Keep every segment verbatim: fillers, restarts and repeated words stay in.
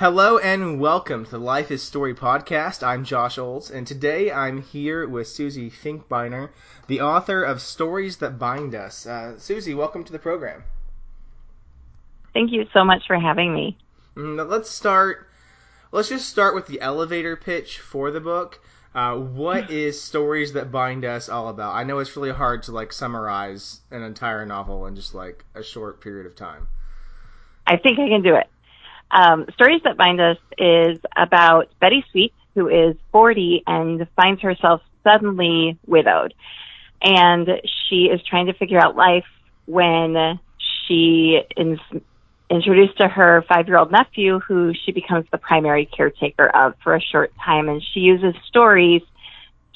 Hello and welcome to the Life is Story podcast. I'm Josh Olds, and today I'm here with Susie Finkbeiner, the author of Stories That Bind Us. Uh, Susie, welcome to the program. Thank you so much for having me. Now let's start. Let's just start with the elevator pitch for the book. Uh, what is Stories That Bind Us all about? I know it's really hard to like summarize an entire novel in just like a short period of time. I think I can do it. Um, Stories That Bind Us is about Betty Sweet, who is forty and finds herself suddenly widowed. And she is trying to figure out life when she is introduced to her five-year-old nephew, who she becomes the primary caretaker of for a short time. And she uses stories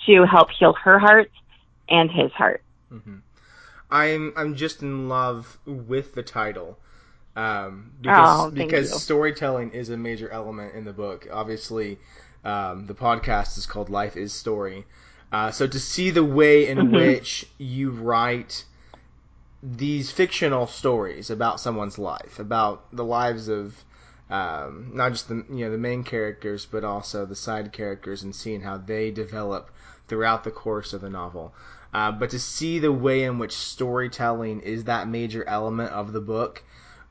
to help heal her heart and his heart. Mm-hmm. I'm, I'm just in love with the title. Um, because, oh, because storytelling is a major element in the book. Obviously, um, the podcast is called Life is Story. Uh, so to see the way in mm-hmm. which you write these fictional stories about someone's life, about the lives of, um, not just the, you know, the main characters, but also the side characters, and seeing how they develop throughout the course of the novel. Uh, but to see the way in which storytelling is that major element of the book,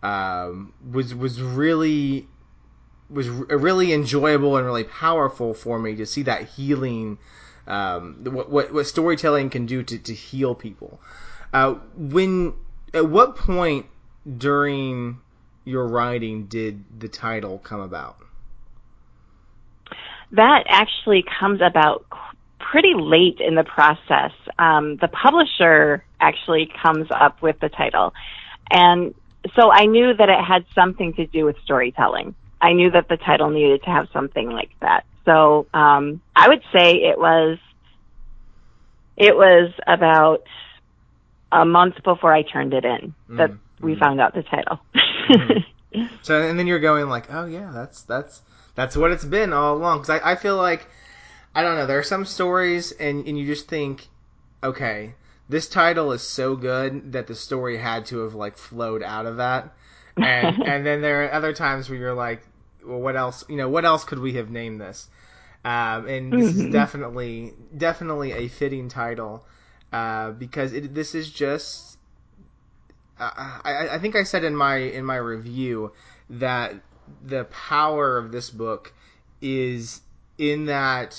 Um, was was really was really enjoyable and really powerful for me to see that healing, um, what, what what storytelling can do to, to heal people. Uh, when at what point during your writing did the title come about? That actually comes about pretty late in the process. Um, the publisher actually comes up with the title, and so I knew that it had something to do with storytelling. I knew that the title needed to have something like that. So um, I would say it was it was about a month before I turned it in that mm-hmm. we found out the title. mm-hmm. So and then you're going like, oh yeah, that's that's that's what it's been all along. Because I, I feel like I don't know. There are some stories, and, and you just think, okay, this title is so good that the story had to have like flowed out of that, and and then there are other times where you're like, well, what else? You know, what else could we have named this? Um, and this mm-hmm. is definitely definitely a fitting title uh, because it, this is just. Uh, I, I think I said in my in my review that the power of this book is in that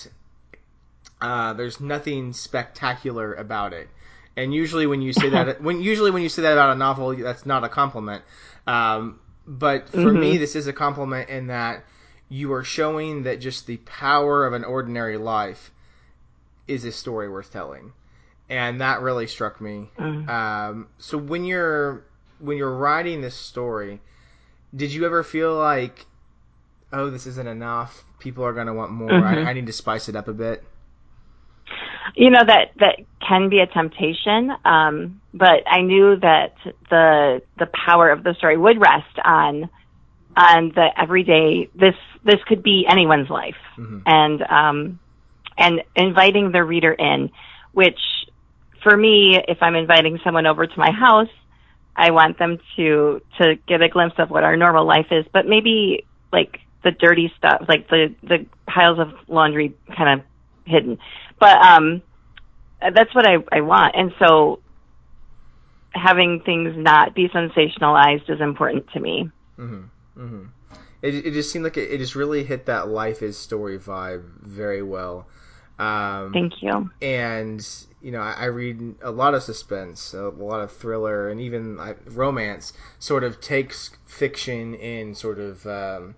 uh, there's nothing spectacular about it. And usually when you say that, when usually when you say that about a novel, that's not a compliment. Um, but for mm-hmm. me, this is a compliment in that you are showing that just the power of an ordinary life is a story worth telling, and that really struck me. Mm. Um, so when you're when you're writing this story, did you ever feel like, oh, this isn't enough? People are going to want more. Mm-hmm. I, I need to spice it up a bit. You know, that, that can be a temptation, um, but I knew that the the power of the story would rest on on the everyday. This this could be anyone's life, mm-hmm. and um, and inviting the reader in, which for me, if I'm inviting someone over to my house, I want them to to get a glimpse of what our normal life is, but maybe like the dirty stuff, like the the piles of laundry, kind of hidden. But um, that's what I, I want. And so having things not be sensationalized is important to me. Mm-hmm. Mm-hmm. It, it just seemed like it, it just really hit that Life is Story vibe very well. Um, Thank you. And, you know, I, I read a lot of suspense, a lot of thriller, and even I, romance sort of takes fiction and sort of um,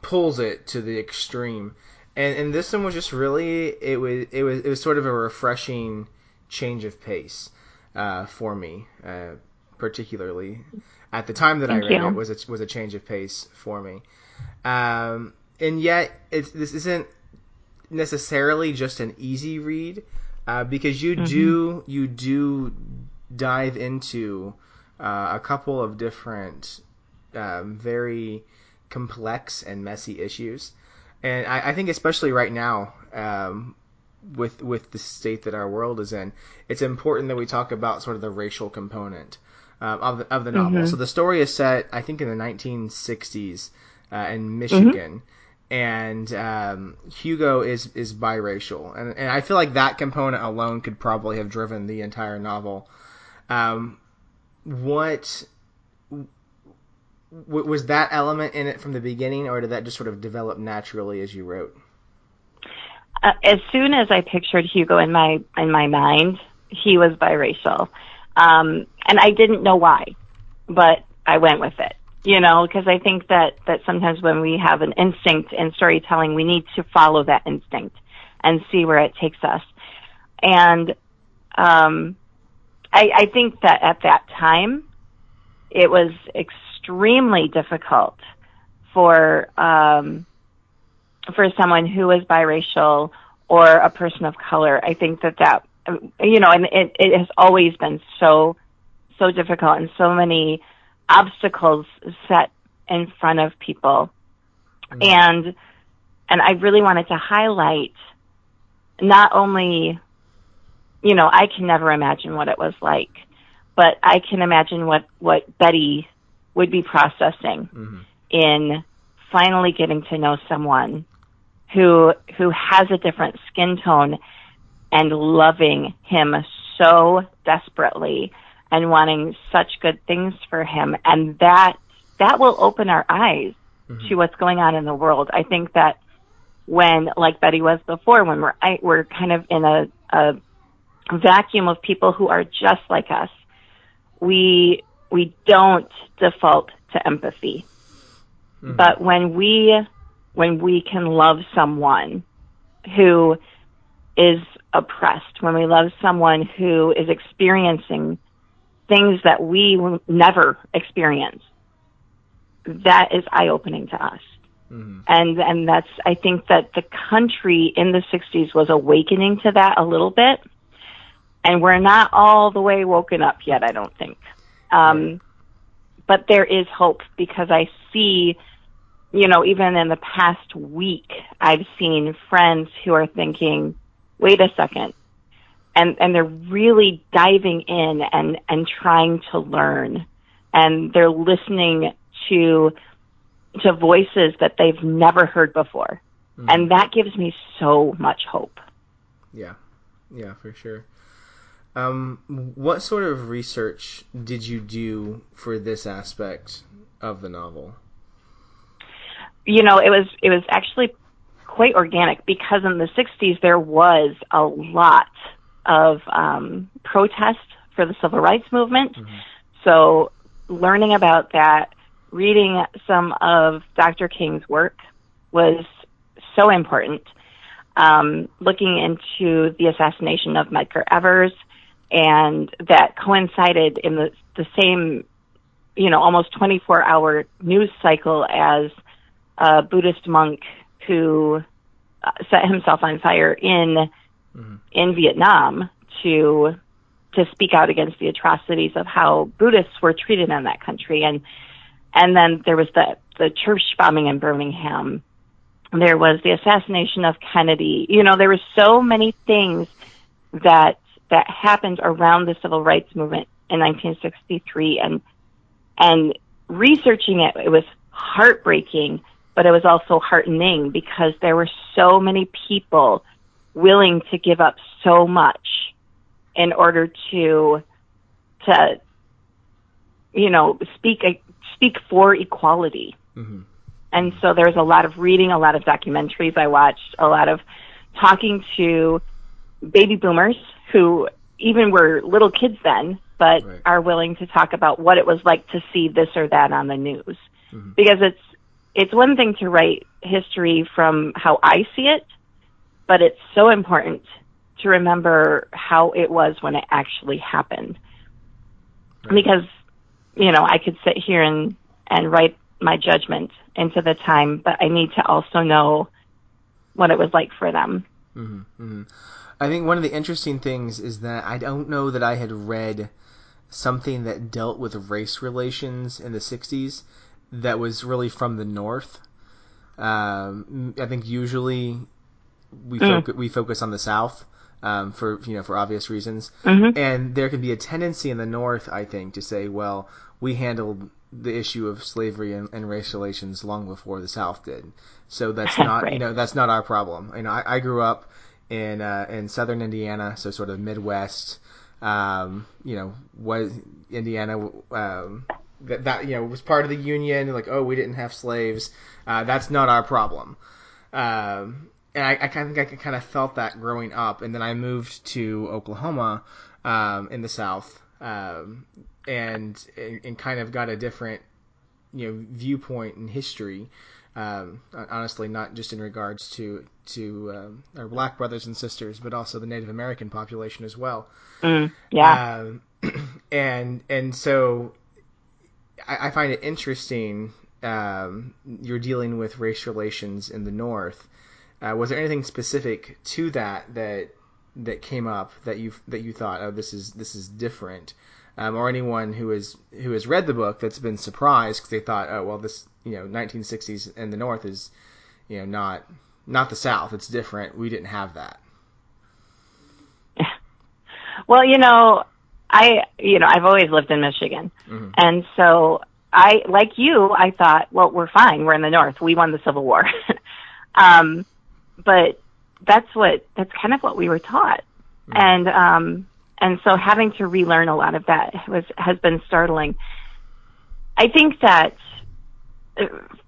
pulls it to the extreme. And, and this one was just really it was it was it was sort of a refreshing change of pace uh, for me, uh, particularly at the time that Thank I read you. it was a, was a change of pace for me, um, and yet it's, this isn't necessarily just an easy read uh, because you mm-hmm. do you do dive into uh, a couple of different um, very complex and messy issues. And I, I think especially right now, um, with with the state that our world is in, it's important that we talk about sort of the racial component um, of the, of the novel. Mm-hmm. So the story is set, I think, in the nineteen sixties uh, in Michigan. Mm-hmm. And um, Hugo is, is biracial. And, and I feel like that component alone could probably have driven the entire novel. Um, what w- was that element in it from the beginning, or did that just sort of develop naturally as you wrote? Uh, as soon as I pictured Hugo in my in my mind, he was biracial, um, and I didn't know why, but I went with it. You know, because I think that that sometimes when we have an instinct in storytelling, we need to follow that instinct and see where it takes us. And um, I, I think that at that time, it was extremely difficult for. Um, for someone who is biracial or a person of color. I think that that, you know, and it, it has always been so, so difficult, and so many obstacles set in front of people. Mm-hmm. And, and I really wanted to highlight not only, you know, I can never imagine what it was like, but I can imagine what, what Betty would be processing mm-hmm. in finally getting to know someone who who has a different skin tone and loving him so desperately and wanting such good things for him. And that that will open our eyes mm-hmm. to what's going on in the world. I think that when, like Betty was before, when we're we're kind of in a, a vacuum of people who are just like us, we we don't default to empathy. Mm-hmm. But when we when we can love someone who is oppressed, when we love someone who is experiencing things that we will never experience, that is eye-opening to us. Mm-hmm. And and that's, I think that the country in the sixties was awakening to that a little bit, and we're not all the way woken up yet, I don't think. Um, yeah. But there is hope, because I see, you know, even in the past week, I've seen friends who are thinking, wait a second. And, and they're really diving in and, and trying to learn. And they're listening to, to voices that they've never heard before. Mm-hmm. And that gives me so much hope. Yeah. Yeah, for sure. Um, what sort of research did you do for this aspect of the novel? You know, it was it was actually quite organic, because in the sixties there was a lot of um, protest for the civil rights movement. Mm-hmm. So learning about that, reading some of Doctor King's work was so important. Um, looking into the assassination of Medgar Evers, and that coincided in the, the same, you know, almost twenty-four hour news cycle as a Buddhist monk who set himself on fire in mm-hmm. in Vietnam to to speak out against the atrocities of how Buddhists were treated in that country. And and then there was the, the church bombing in Birmingham. There was the assassination of Kennedy. You know, there were so many things that that happened around the civil rights movement in nineteen sixty-three, and and researching it, it was heartbreaking, but it was also heartening, because there were so many people willing to give up so much in order to to you know speak speak for equality. Mm-hmm. And so there was a lot of reading, a lot of documentaries I watched, a lot of talking to baby boomers who even were little kids then, but right. are willing to talk about what it was like to see this or that on the news. Mm-hmm. Because it's it's one thing to write history from how I see it, but it's so important to remember how it was when it actually happened. Right. Because, you know, I could sit here and, and write my judgment into the time, but I need to also know what it was like for them. Mm-hmm. Mm-hmm. I think one of the interesting things is that I don't know that I had read something that dealt with race relations in the sixties that was really from the North. Um, I think usually we mm. foc- we focus on the South um, for you know for obvious reasons, mm-hmm. and there can be a tendency in the North, I think, to say, well, we handled the issue of slavery and, and race relations long before the South did. So that's not, right. you know, that's not our problem. You know, I, I grew up in, uh, in Southern Indiana. So sort of Midwest, um, you know, was Indiana, um, that, that, you know, was part of the Union, like, oh, we didn't have slaves. Uh, that's not our problem. Um, and I, I kind of think I kind of felt that growing up. And then I moved to Oklahoma, um, in the South, um, and, and kind of got a different, you know, viewpoint in history. Um, honestly, not just in regards to, to, um, our black brothers and sisters, but also the Native American population as well. Mm, yeah. Um, and, and so, I find it interesting. Um, you're dealing with race relations in the North. Uh, was there anything specific to that that that came up that you that you thought, oh, this is this is different, um, or anyone who is who has read the book that's been surprised because they thought, oh, well, this, you know, nineteen sixties and the North is, you know, not not the South. It's different. We didn't have that. Well, you know. I, you know, I've always lived in Michigan. Mm-hmm. And so I, like you, I thought, well, we're fine. We're in the North. We won the Civil War. um, but that's what, that's kind of what we were taught. Mm-hmm. And, um, and so having to relearn a lot of that was, has been startling. I think that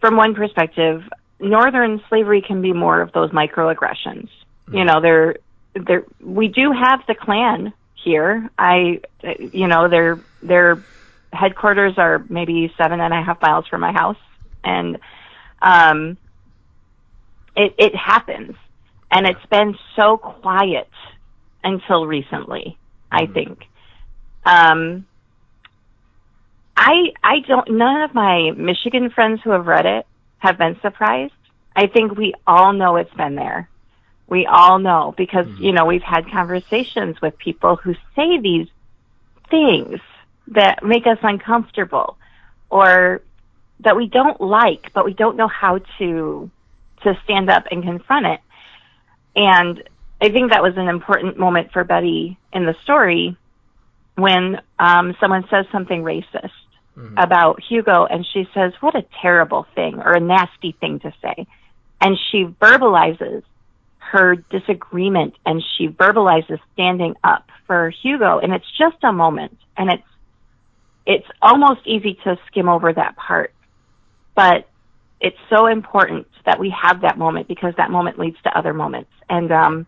from one perspective, Northern slavery can be more of those microaggressions. Mm-hmm. You know, there, there, we do have the Klan here. I, you know, their their headquarters are maybe seven and a half miles from my house, and um, it it happens, and it's been so quiet until recently. Mm-hmm. I think, um, I I don't. None of my Michigan friends who have read it have been surprised. I think we all know it's been there. We all know because, mm-hmm. you know, we've had conversations with people who say these things that make us uncomfortable or that we don't like, but we don't know how to to stand up and confront it. And I think that was an important moment for Betty in the story when um, someone says something racist mm-hmm. about Hugo and she says, what a terrible thing or a nasty thing to say. And she verbalizes her disagreement and she verbalizes standing up for Hugo, and it's just a moment, and it's it's almost easy to skim over that part, but it's so important that we have that moment because that moment leads to other moments. And um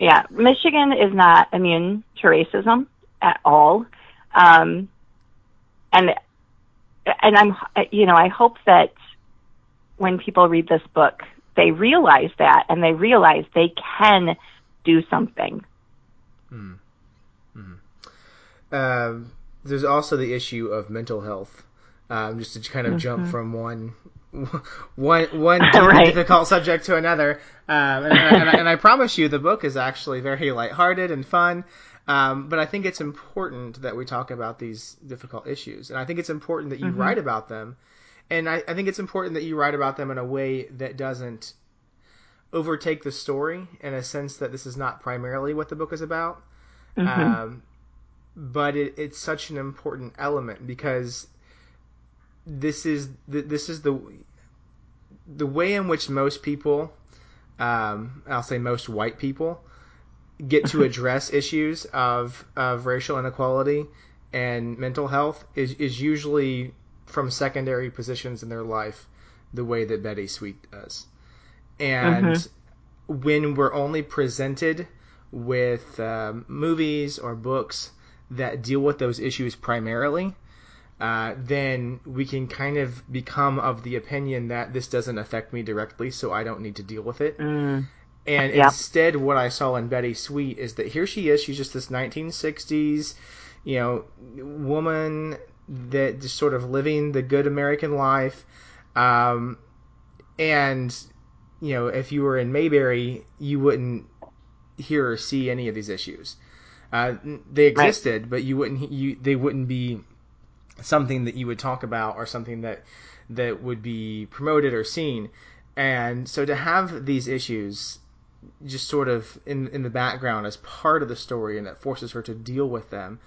yeah, Michigan is not immune to racism at all, um and and I'm you know I hope that when people read this book they realize that, and they realize they can do something. Hmm. Hmm. Uh, there's also the issue of mental health. Um, just to kind of mm-hmm. jump from one, one, one right. difficult subject to another. Um, and, and, I, and, I, and I promise you, the book is actually very lighthearted and fun. Um, but I think it's important that we talk about these difficult issues, and I think it's important that you mm-hmm. write about them. And I, I think it's important that you write about them in a way that doesn't overtake the story, in a sense that this is not primarily what the book is about. Mm-hmm. Um, but it, it's such an important element because this is the, this is the the way in which most people, um, I'll say most white people, get to address issues of of racial inequality and mental health is is usually from secondary positions in their life the way that Betty Sweet does. And mm-hmm. when we're only presented with um, movies or books that deal with those issues primarily, uh, then we can kind of become of the opinion that this doesn't affect me directly, so I don't need to deal with it. Mm. And yep. instead what I saw in Betty Sweet is that here she is, she's just this nineteen sixties, you know, woman that just sort of living the good American life. Um, and, you know, if you were in Mayberry, you wouldn't hear or see any of these issues. Uh, they existed, right. but you wouldn't, you, they wouldn't be something that you would talk about or something that, that would be promoted or seen. And so to have these issues just sort of in, in the background as part of the story, and that forces her to deal with them,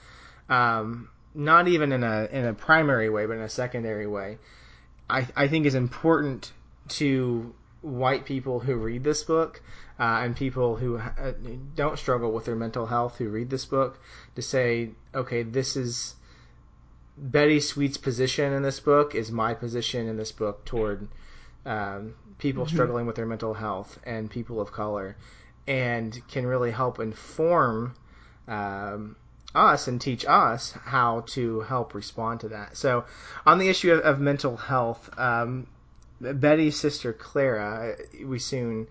um, not even in a in a primary way, but in a secondary way, I I think is important to white people who read this book, uh, and people who uh, don't struggle with their mental health who read this book, to say, okay, this is Betty Sweet's position in this book is my position in this book toward um, people mm-hmm. struggling with their mental health and people of color, and can really help inform um, us and teach us how to help respond to that. So on the issue of, of mental health, um, Betty's sister Clara, we soon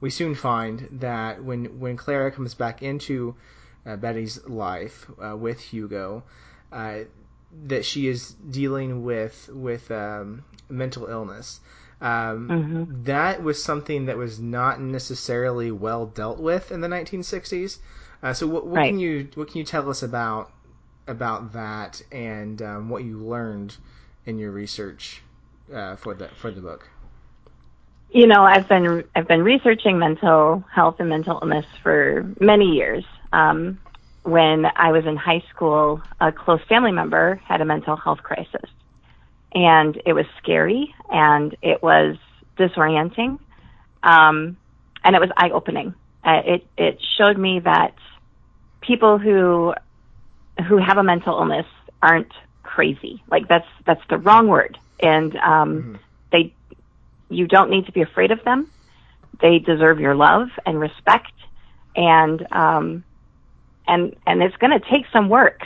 we soon find that when when Clara comes back into uh, Betty's life uh, with Hugo, uh, that she is dealing with with um, mental illness. Um, mm-hmm. That was something that was not necessarily well dealt with in the nineteen sixties. Uh, so what, what right. can you what can you tell us about about that and um, what you learned in your research? Uh, for the for the book, you know, I've been I've been researching mental health and mental illness for many years. Um, when I was in high school, a close family member had a mental health crisis, and it was scary and it was disorienting, um, and it was eye opening. Uh, it it showed me that people who who have a mental illness aren't crazy. Like that's that's the wrong word. And um, mm-hmm. they, you don't need to be afraid of them. They deserve your love and respect, and um, and and it's going to take some work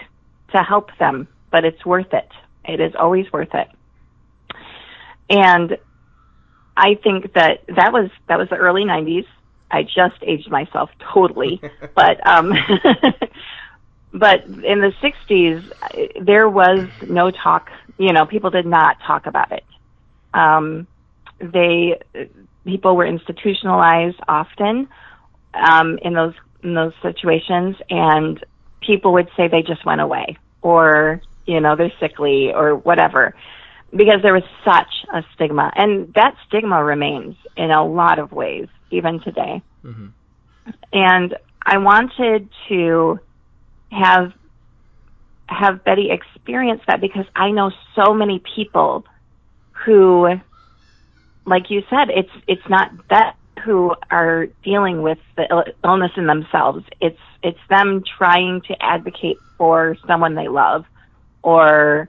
to help them, but it's worth it. It is always worth it. And I think that that was that was the early nineties. I just aged myself totally, but um, but in the sixties, there was no talk. You know, people did not talk about it. Um, they, people were institutionalized often um, in those in those situations, and people would say they just went away, or you know, they're sickly or whatever, because there was such a stigma, and that stigma remains in a lot of ways even today. Mm-hmm. And I wanted to have. have Betty experienced that, because I know so many people who, like you said, it's it's not that who are dealing with the Ill- illness in themselves. It's it's them trying to advocate for someone they love, or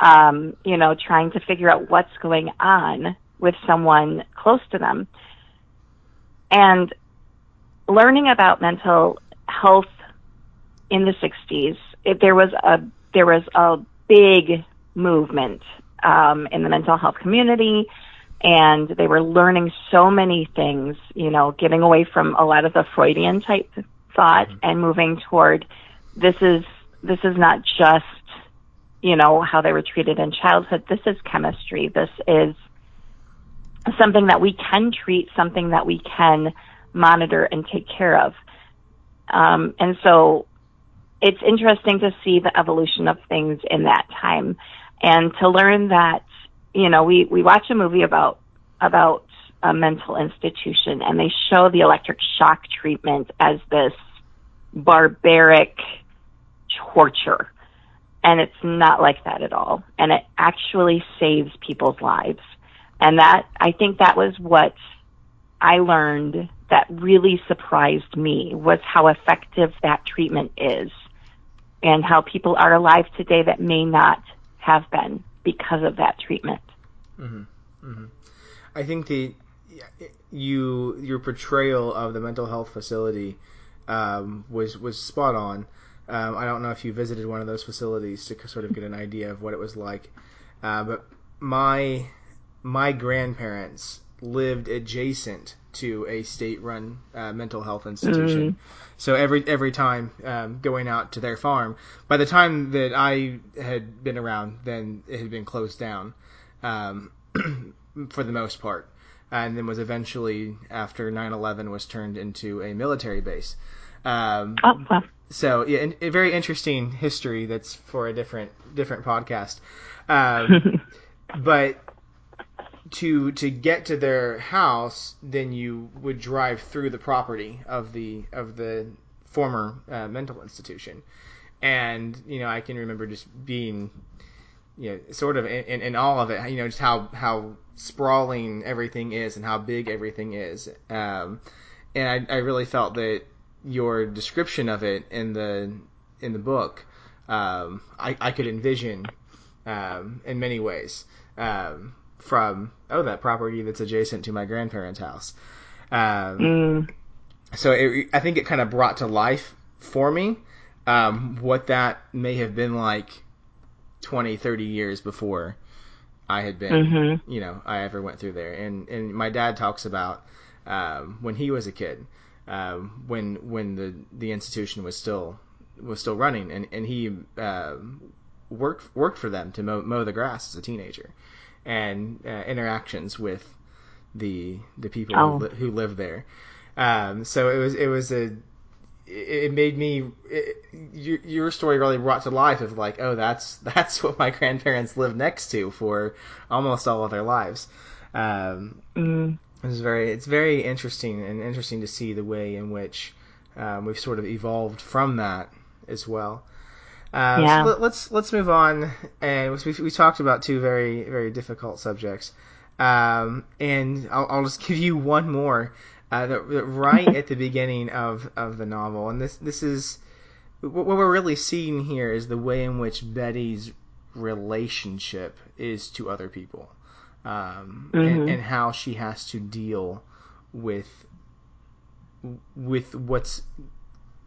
um, you know, trying to figure out what's going on with someone close to them. And learning about mental health in the sixties, It, there was a there was a big movement um, in the mental health community, and they were learning so many things, you know, getting away from a lot of the Freudian type thought mm-hmm. and moving toward this is this is not just, you know, how they were treated in childhood. This is chemistry. This is something that we can treat, something that we can monitor and take care of. Um, and so it's interesting to see the evolution of things in that time, and to learn that, you know, we, we watch a movie about about a mental institution, and they show the electric shock treatment as this barbaric torture, and it's not like that at all, and it actually saves people's lives. And that, I think that was what I learned that really surprised me, was how effective that treatment is, and how people are alive today that may not have been because of that treatment. Mm-hmm. Mm-hmm. I think the you your portrayal of the mental health facility um, was was spot on. Um, I don't know if you visited one of those facilities to sort of get an idea of what it was like, uh, but my my grandparents lived adjacent to a state-run uh, mental health institution. Mm. So every every time um, going out to their farm, by the time that I had been around, then it had been closed down um, for the most part, and then was eventually, after nine eleven, was turned into a military base. Um, oh, wow. So yeah, a very interesting history that's for a different different podcast. Um, but... To to get to their house, then you would drive through the property of the of the former uh, mental institution, And, you know, I can remember just being, you know, sort of in, in, in all of it, you know, just how, how sprawling everything is and how big everything is. Um, and I, I really felt that your description of it in the in the book, um, I, I could envision um, in many ways um, from, oh, that property that's adjacent to my grandparents' house. Um, mm. So it, I think it kind of brought to life for me um, what that may have been like twenty, thirty years before I had been, mm-hmm. you know, I ever went through there. And, and my dad talks about um, when he was a kid, um, when when the, the institution was still was still running, and and he uh, worked worked for them to mow, mow the grass as a teenager, and uh, interactions with the the people oh. who, li- who lived there. Um, so it was it was a it made me it, your, your story really brought to life of like, oh, that's that's what my grandparents lived next to for almost all of their lives. Um, mm. It was very it's very interesting and interesting to see the way in which um, we've sort of evolved from that as well. Um, yeah. So let, let's let's move on, and we we talked about two very very difficult subjects, um, and I'll, I'll just give you one more. Uh, the, the, right at the beginning of, of the novel, and this this is what we're really seeing here is the way in which Betty's relationship is to other people, um, mm-hmm. and, and how she has to deal with with what's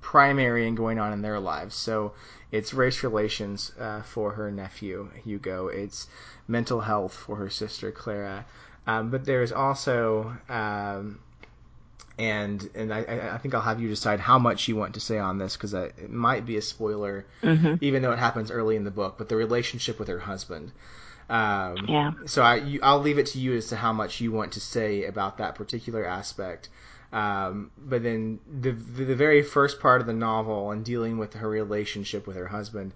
primary and going on in their lives. So it's race relations uh, for her nephew Hugo. It's mental health for her sister Clara, um, but there is also um, And and I, I think I'll have you decide how much you want to say on this, because it might be a spoiler, mm-hmm. even though it happens early in the book, but the relationship with her husband. Um, yeah. So I, you, I'll leave it to you as to how much you want to say about that particular aspect. Um, but then the, the the very first part of the novel and dealing with her relationship with her husband,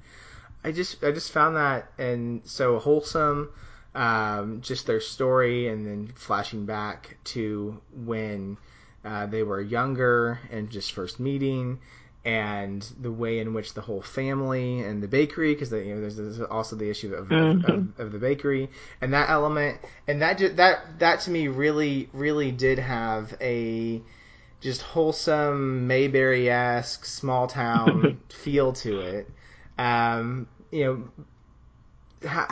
I just I just found that and so wholesome, um, just their story, and then flashing back to when Uh, they were younger and just first meeting, and the way in which the whole family and the bakery, because you know, there's, there's also the issue of, mm-hmm. of, of, of the bakery and that element, and that that that to me really really did have a just wholesome Mayberry-esque small town feel to it. Um, you know, how,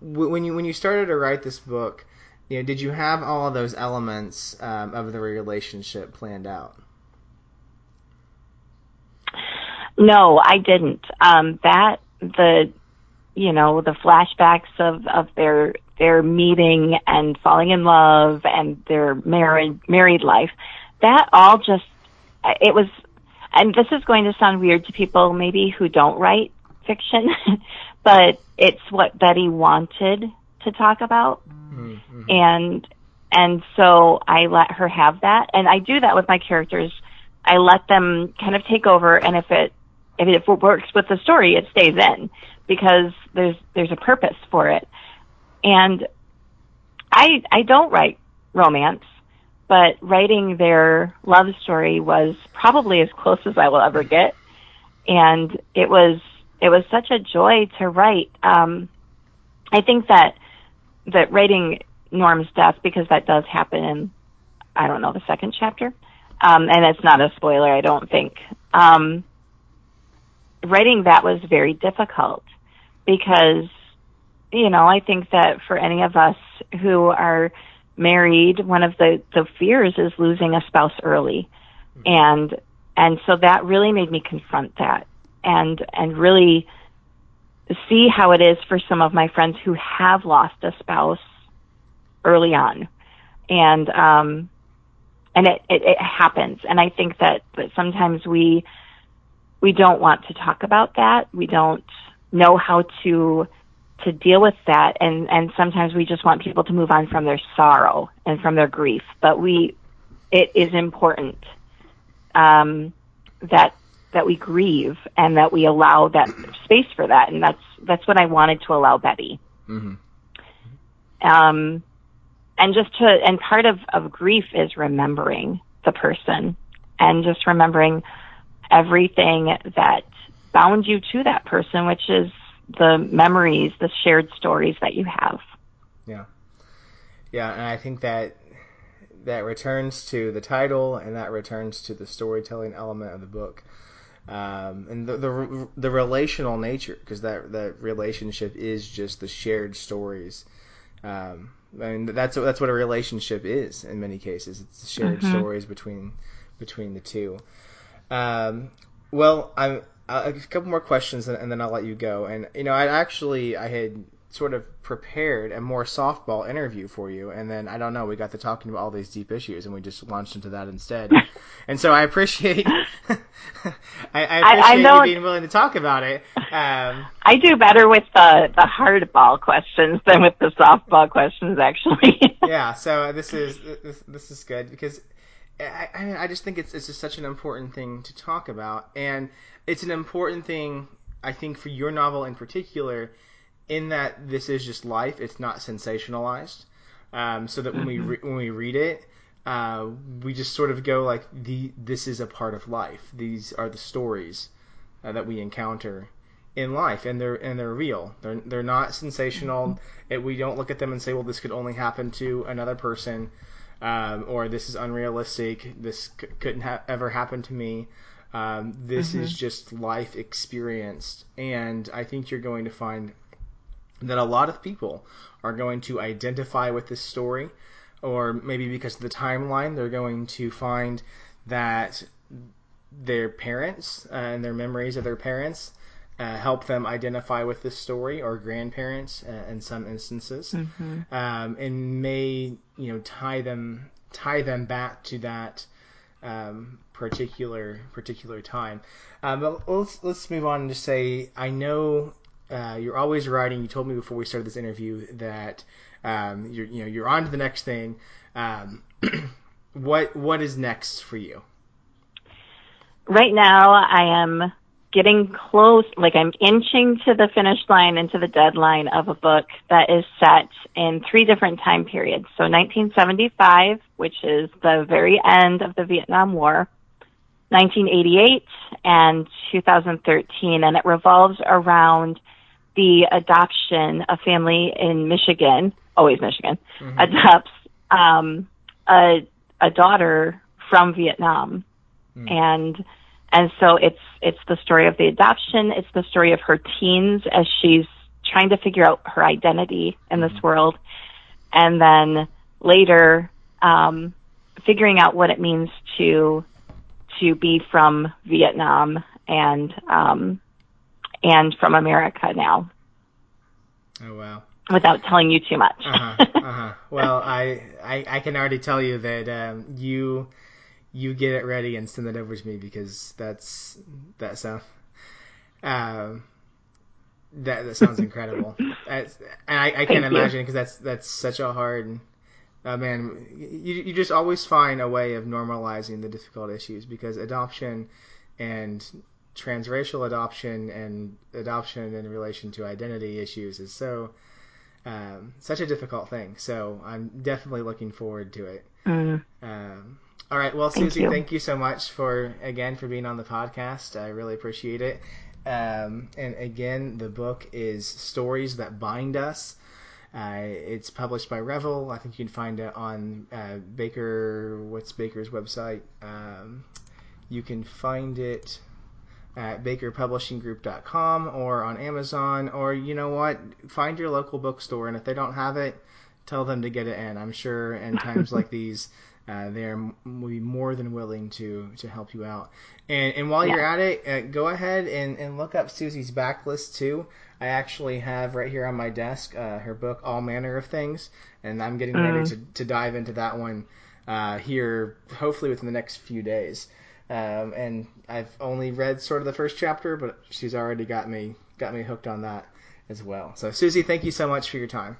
when you when you started to write this book, you know, did you have all of those elements um, of the relationship planned out? No, I didn't. Um, that the, you know, the flashbacks of, of their their meeting and falling in love and their married married life, that all just it was. And this is going to sound weird to people maybe who don't write fiction, but it's what Betty wanted to talk about. Mm-hmm. And and so I let her have that, and I do that with my characters. I let them kind of take over, and if it if it, if it works with the story, it stays in because there's there's a purpose for it. And I I don't write romance, but writing their love story was probably as close as I will ever get, and it was it was such a joy to write. Um, I think that. that writing Norm's death, because that does happen in, I don't know, the second chapter. Um, and it's not a spoiler, I don't think. Um, writing that was very difficult because, you know, I think that for any of us who are married, one of the, the fears is losing a spouse early. Mm-hmm. And, and so that really made me confront that and, and really see how it is for some of my friends who have lost a spouse early on. And, um, and it, it, it happens. And I think that, that sometimes we, we don't want to talk about that. We don't know how to, to deal with that. And, and sometimes we just want people to move on from their sorrow and from their grief. But we, it is important, um, that, that we grieve and that we allow that space for that. And that's, that's what I wanted to allow Betty. Mm-hmm. Um, and just to, and part of, of grief is remembering the person and just remembering everything that bound you to that person, which is the memories, the shared stories that you have. Yeah. Yeah, and I think that that returns to the title, and that returns to the storytelling element of the book. Um, and the, the the relational nature, because that, that relationship is just the shared stories. Um, I mean, that's that's what a relationship is in many cases. It's the shared mm-hmm. stories between between the two. Um, well, I'm, I'll, a couple more questions, and, and then I'll let you go. And you know, I actually I had sort of prepared a more softball interview for you, and then I don't know, we got to talking about all these deep issues, and we just launched into that instead. And so I appreciate, I, I appreciate I, I you being willing to talk about it. Um, I do better with the the hardball questions than with the softball questions, actually. Yeah, so this is this, this is good, because I I, mean, I just think it's it's just such an important thing to talk about, and it's an important thing, I think, for your novel in particular, in that this is just life. It's not sensationalized, um, so that when we re- when we read it, uh, we just sort of go like, the this is a part of life. These are the stories uh, that we encounter in life, and they're and they're real. They're they're not sensational. It, we don't look at them and say, well, this could only happen to another person, um, or this is unrealistic. This c- couldn't ha- ever happen to me. Um, this mm-hmm. is just life experienced, and I think you're going to find that a lot of people are going to identify with this story, or maybe because of the timeline, they're going to find that their parents uh, and their memories of their parents uh, help them identify with this story, or grandparents uh, in some instances, mm-hmm. um, and may you know tie them tie them back to that um, particular particular time. Um, but let's let's move on and just say I know. Uh, you're always writing. You told me before we started this interview that um, you're, you know, you're on to the next thing. Um, what what is next for you? Right now, I am getting close. Like, I'm inching to the finish line and to the deadline of a book that is set in three different time periods. So nineteen seventy-five, which is the very end of the Vietnam War, nineteen eighty-eight, and two thousand thirteen, and it revolves around the adoption. A family in Michigan, always Michigan, mm-hmm. adopts um, a a daughter from Vietnam, mm. and and so it's it's the story of the adoption. It's the story of her teens as she's trying to figure out her identity in this mm-hmm. world, and then later um, figuring out what it means to to be from Vietnam and um, and from America now. Oh wow! Without telling you too much. uh-huh, uh-huh. Well, I, I I can already tell you that um, you you get it ready and send it over to me, because that's that sounds um that that sounds incredible. That's, I I can't Thank imagine because that's that's such a hard. Uh, man, you you just always find a way of normalizing the difficult issues, because adoption and transracial adoption and adoption in relation to identity issues is so um, such a difficult thing. So I'm definitely looking forward to it. Mm. Um, all right, well, thank Susie, you. thank you so much for again for being on the podcast. I really appreciate it. Um, and again, the book is Stories That Bind Us. Uh, it's published by Revel. I think you can find it on uh, Baker. What's Baker's website? Um, you can find it at baker publishing group dot com or on Amazon. Or you know what? Find your local bookstore, and if they don't have it, tell them to get it in. I'm sure in times like these, uh, they will be more than willing to, to help you out. And, and while yeah. you're at it, uh, go ahead and, and look up Susie's backlist too. I actually have right here on my desk uh, her book, All Manner of Things, and I'm getting mm. ready to, to dive into that one uh, here, hopefully within the next few days. Um, and I've only read sort of the first chapter, but she's already got me got me hooked on that as well. So, Susie, thank you so much for your time.